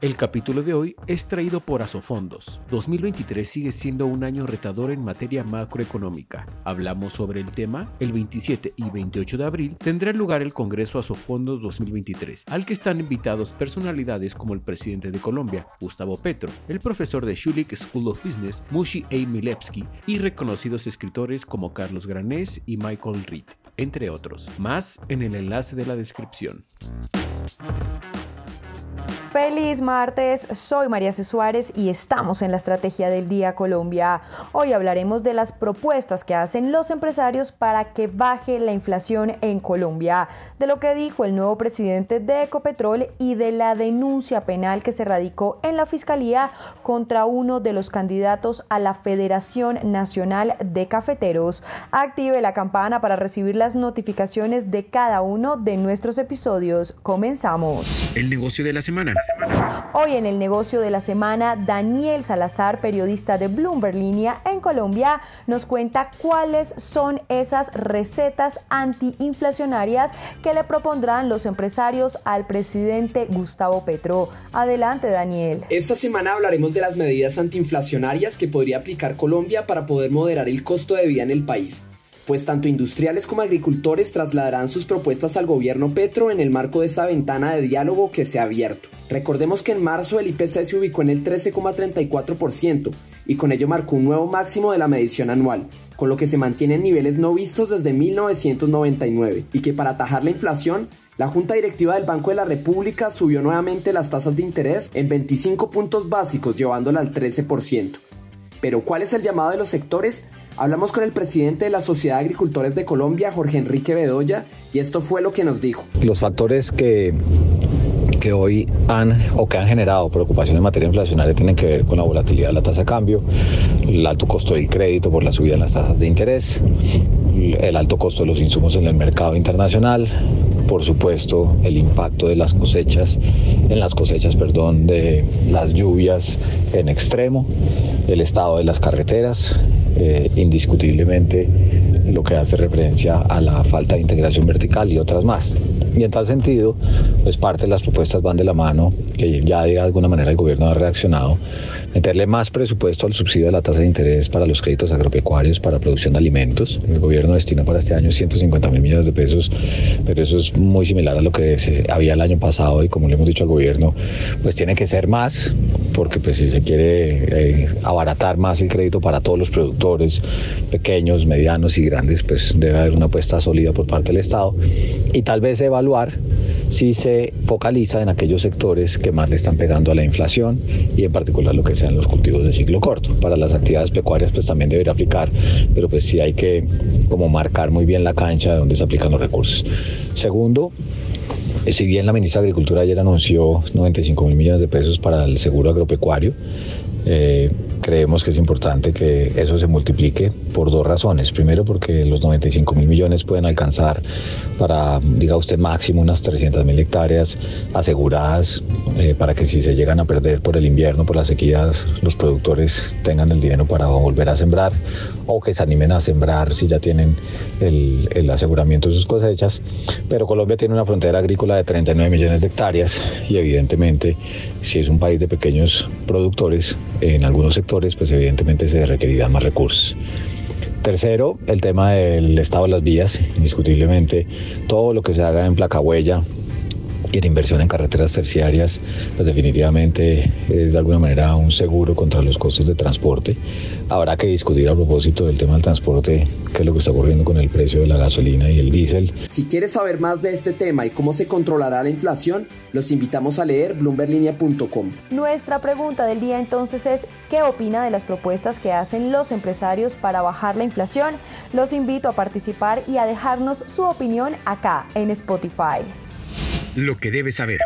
El capítulo de hoy es traído por Asofondos. 2023 sigue siendo un año retador en materia macroeconómica. Hablamos sobre el tema. El 27 y 28 de abril tendrá lugar el Congreso Asofondos 2023, al que están invitados personalidades como el presidente de Colombia, Gustavo Petro, el profesor de Schulich School of Business, Mushi A. Milevsky, y reconocidos escritores como Carlos Granés y Michael Reed, entre otros. Más en el enlace de la descripción. Feliz martes, soy María César Suárez y estamos en la Estrategia del Día Colombia. Hoy hablaremos de las propuestas que hacen los empresarios para que baje la inflación en Colombia, de lo que dijo el nuevo presidente de Ecopetrol y de la denuncia penal que se radicó en la Fiscalía contra uno de los candidatos a la Federación Nacional de Cafeteros. Active la campana para recibir las notificaciones de cada uno de nuestros episodios. Comenzamos. El negocio de la semana. Hoy en el negocio de la semana, Daniel Salazar, periodista de Bloomberg Línea en Colombia, nos cuenta cuáles son esas recetas antiinflacionarias que le propondrán los empresarios al presidente Gustavo Petro. Adelante, Daniel. Esta semana hablaremos de las medidas antiinflacionarias que podría aplicar Colombia para poder moderar el costo de vida en el país, pues tanto industriales como agricultores trasladarán sus propuestas al gobierno Petro en el marco de esta ventana de diálogo que se ha abierto. Recordemos que en marzo el IPC se ubicó en el 13,34% y con ello marcó un nuevo máximo de la medición anual, con lo que se mantienen niveles no vistos desde 1999, y que para atajar la inflación, la Junta Directiva del Banco de la República subió nuevamente las tasas de interés en 25 puntos básicos, llevándola al 13%. Pero ¿cuál es el llamado de los sectores? Hablamos con el presidente de la Sociedad de Agricultores de Colombia, Jorge Enrique Bedoya, y esto fue lo que nos dijo. Los factores que hoy han generado preocupación en materia inflacionaria tienen que ver con la volatilidad de la tasa de cambio, el alto costo del crédito por la subida en las tasas de interés, el alto costo de los insumos en el mercado internacional, por supuesto el impacto de las cosechas, de las lluvias en extremo, el estado de las carreteras, indiscutiblemente lo que hace referencia a la falta de integración vertical y otras más. Y en tal sentido, pues parte de las propuestas van de la mano, que ya de alguna manera el gobierno ha reaccionado, meterle más presupuesto al subsidio de la tasa de interés para los créditos agropecuarios para producción de alimentos. El gobierno destinó para este año 150.000 millones de pesos, pero eso es muy similar a lo que se había el año pasado, y como le hemos dicho al gobierno, pues tiene que ser más, porque pues si se quiere abaratar más el crédito para todos los productores pequeños, medianos y grandes, pues debe haber una apuesta sólida por parte del Estado, y tal vez evaluar si se focaliza en aquellos sectores que más le están pegando a la inflación, y en particular lo que sean los cultivos de ciclo corto. Para las actividades pecuarias pues también debería aplicar, pero pues sí hay que como marcar muy bien la cancha de donde se aplican los recursos. Segundo, si bien la ministra de Agricultura ayer anunció 95.000 millones de pesos para el seguro agropecuario, creemos que es importante que eso se multiplique por dos razones. Primero, porque los 95.000 millones pueden alcanzar para, diga usted, máximo unas 300.000 hectáreas aseguradas, para que si se llegan a perder por el invierno, por las sequías, los productores tengan el dinero para volver a sembrar, o que se animen a sembrar si ya tienen el aseguramiento de sus cosechas. Pero Colombia tiene una frontera agrícola de 39 millones de hectáreas y evidentemente si es un país de pequeños productores, en algunos sectores pues evidentemente se requerirán más recursos. Tercero, el tema del estado de las vías. Indiscutiblemente todo lo que se haga en placa huella y en inversión en carreteras terciarias pues definitivamente es de alguna manera un seguro contra los costos de transporte. Habrá que discutir a propósito del tema del transporte, qué es lo que está ocurriendo con el precio de la gasolina y el diésel. Si quieres saber más de este tema y cómo se controlará la inflación, los invitamos a leer bloomberglinea.com. Nuestra pregunta del día entonces es: ¿qué opina de las propuestas que hacen los empresarios para bajar la inflación? Los invito a participar y a dejarnos su opinión acá en Spotify. Lo que debes saber.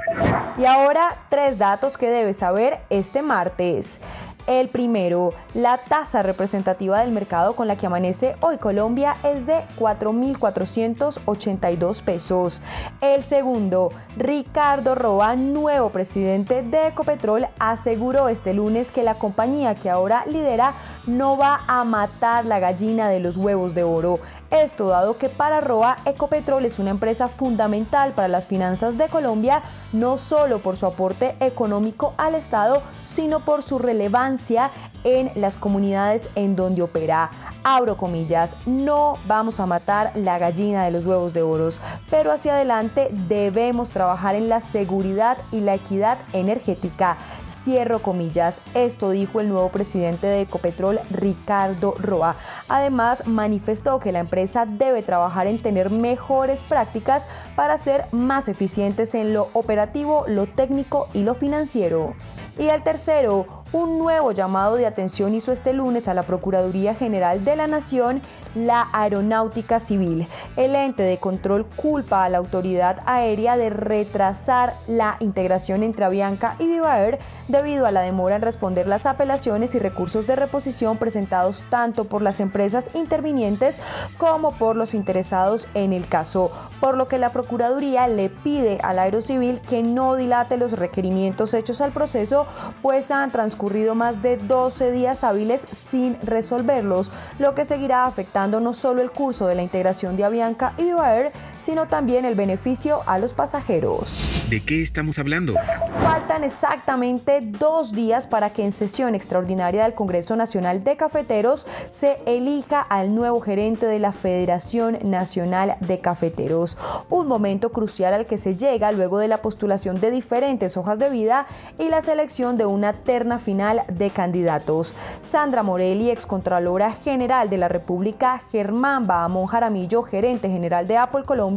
Y ahora, 3 datos que debes saber este martes. El primero, la tasa representativa del mercado con la que amanece hoy Colombia es de 4.482 pesos. El segundo, Ricardo Roa, nuevo presidente de Ecopetrol, aseguró este lunes que la compañía que ahora lidera no va a matar la gallina de los huevos de oro. Esto dado que para Roa, Ecopetrol es una empresa fundamental para las finanzas de Colombia, no solo por su aporte económico al Estado, sino por su relevancia en las comunidades en donde opera. Abro comillas, no vamos a matar la gallina de los huevos de oro, pero hacia adelante debemos trabajar en la seguridad y la equidad energética. Cierro comillas, esto dijo el nuevo presidente de Ecopetrol, Ricardo Roa. Además, manifestó que la empresa debe trabajar en tener mejores prácticas para ser más eficientes en lo operativo, lo técnico y lo financiero. Y el tercero, un nuevo llamado de atención hizo este lunes a la Procuraduría General de la Nación la Aeronáutica Civil. El ente de control culpa a la autoridad aérea de retrasar la integración entre Avianca y Viva Air debido a la demora en responder las apelaciones y recursos de reposición presentados tanto por las empresas intervinientes como por los interesados en el caso, por lo que la Procuraduría le pide a la Aerocivil que no dilate los requerimientos hechos al proceso, pues han transcurrido más de 12 días hábiles sin resolverlos, lo que seguirá afectando no solo el curso de la integración de Avianca y Viva Air, sino también el beneficio a los pasajeros. ¿De qué estamos hablando? Faltan exactamente 2 días para que en sesión extraordinaria del Congreso Nacional de Cafeteros se elija al nuevo gerente de la Federación Nacional de Cafeteros, un momento crucial al que se llega luego de la postulación de diferentes hojas de vida y la selección de una terna final de candidatos. Sandra Morelli, excontralora general de la República, Germán Bahamón Jaramillo, gerente general de Apple Colombia,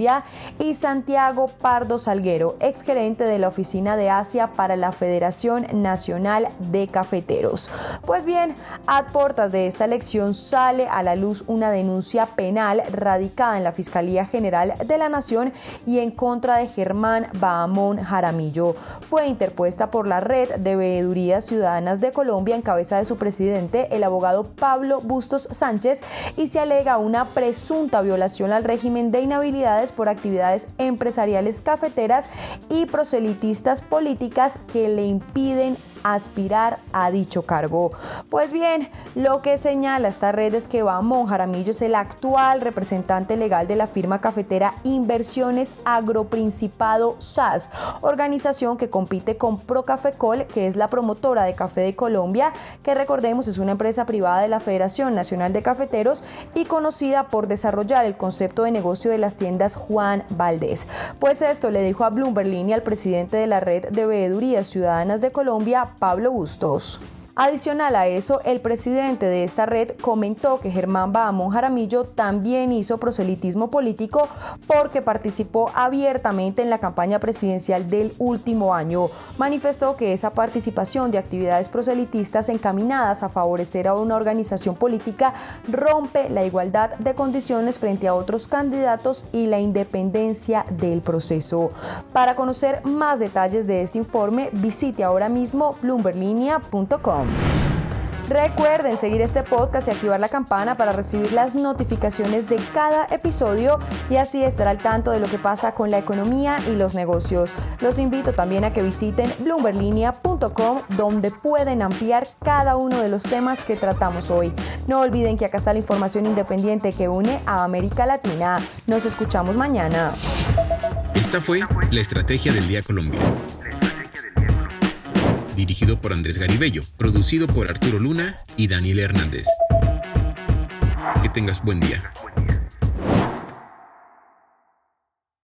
y Santiago Pardo Salguero, exgerente de la Oficina de Asia para la Federación Nacional de Cafeteros. Pues bien, a puertas de esta elección sale a la luz una denuncia penal radicada en la Fiscalía General de la Nación y en contra de Germán Bahamón Jaramillo. Fue interpuesta por la Red de Veeduría Ciudadanas de Colombia en cabeza de su presidente, el abogado Pablo Bustos Sánchez, y se alega una presunta violación al régimen de inhabilidades por actividades empresariales cafeteras y proselitistas políticas que le impiden aspirar a dicho cargo. Pues bien, lo que señala esta red es que Bahamón Jaramillo es el actual representante legal de la firma cafetera Inversiones Agroprincipado SAS, organización que compite con Procafecol, que es la promotora de café de Colombia, que recordemos es una empresa privada de la Federación Nacional de Cafeteros y conocida por desarrollar el concepto de negocio de las tiendas Juan Valdez. Pues esto le dijo a Bloomberg Línea al presidente de la Red de Veedurías Ciudadanas de Colombia, Pablo Bustos. Adicional a eso, el presidente de esta red comentó que Germán Bahamón Jaramillo también hizo proselitismo político porque participó abiertamente en la campaña presidencial del último año. Manifestó que esa participación de actividades proselitistas encaminadas a favorecer a una organización política rompe la igualdad de condiciones frente a otros candidatos y la independencia del proceso. Para conocer más detalles de este informe, visite ahora mismo bloomberglinea.com. Recuerden seguir este podcast y activar la campana para recibir las notificaciones de cada episodio y así estar al tanto de lo que pasa con la economía y los negocios. Los invito también a que visiten bloomberglinea.com, donde pueden ampliar cada uno de los temas que tratamos hoy. No olviden que acá está la información independiente que une a América Latina. Nos escuchamos mañana. Esta fue la Estrategia del Día Colombia. Dirigido por Andrés Garibello, producido por Arturo Luna y Daniel Hernández. Que tengas buen día.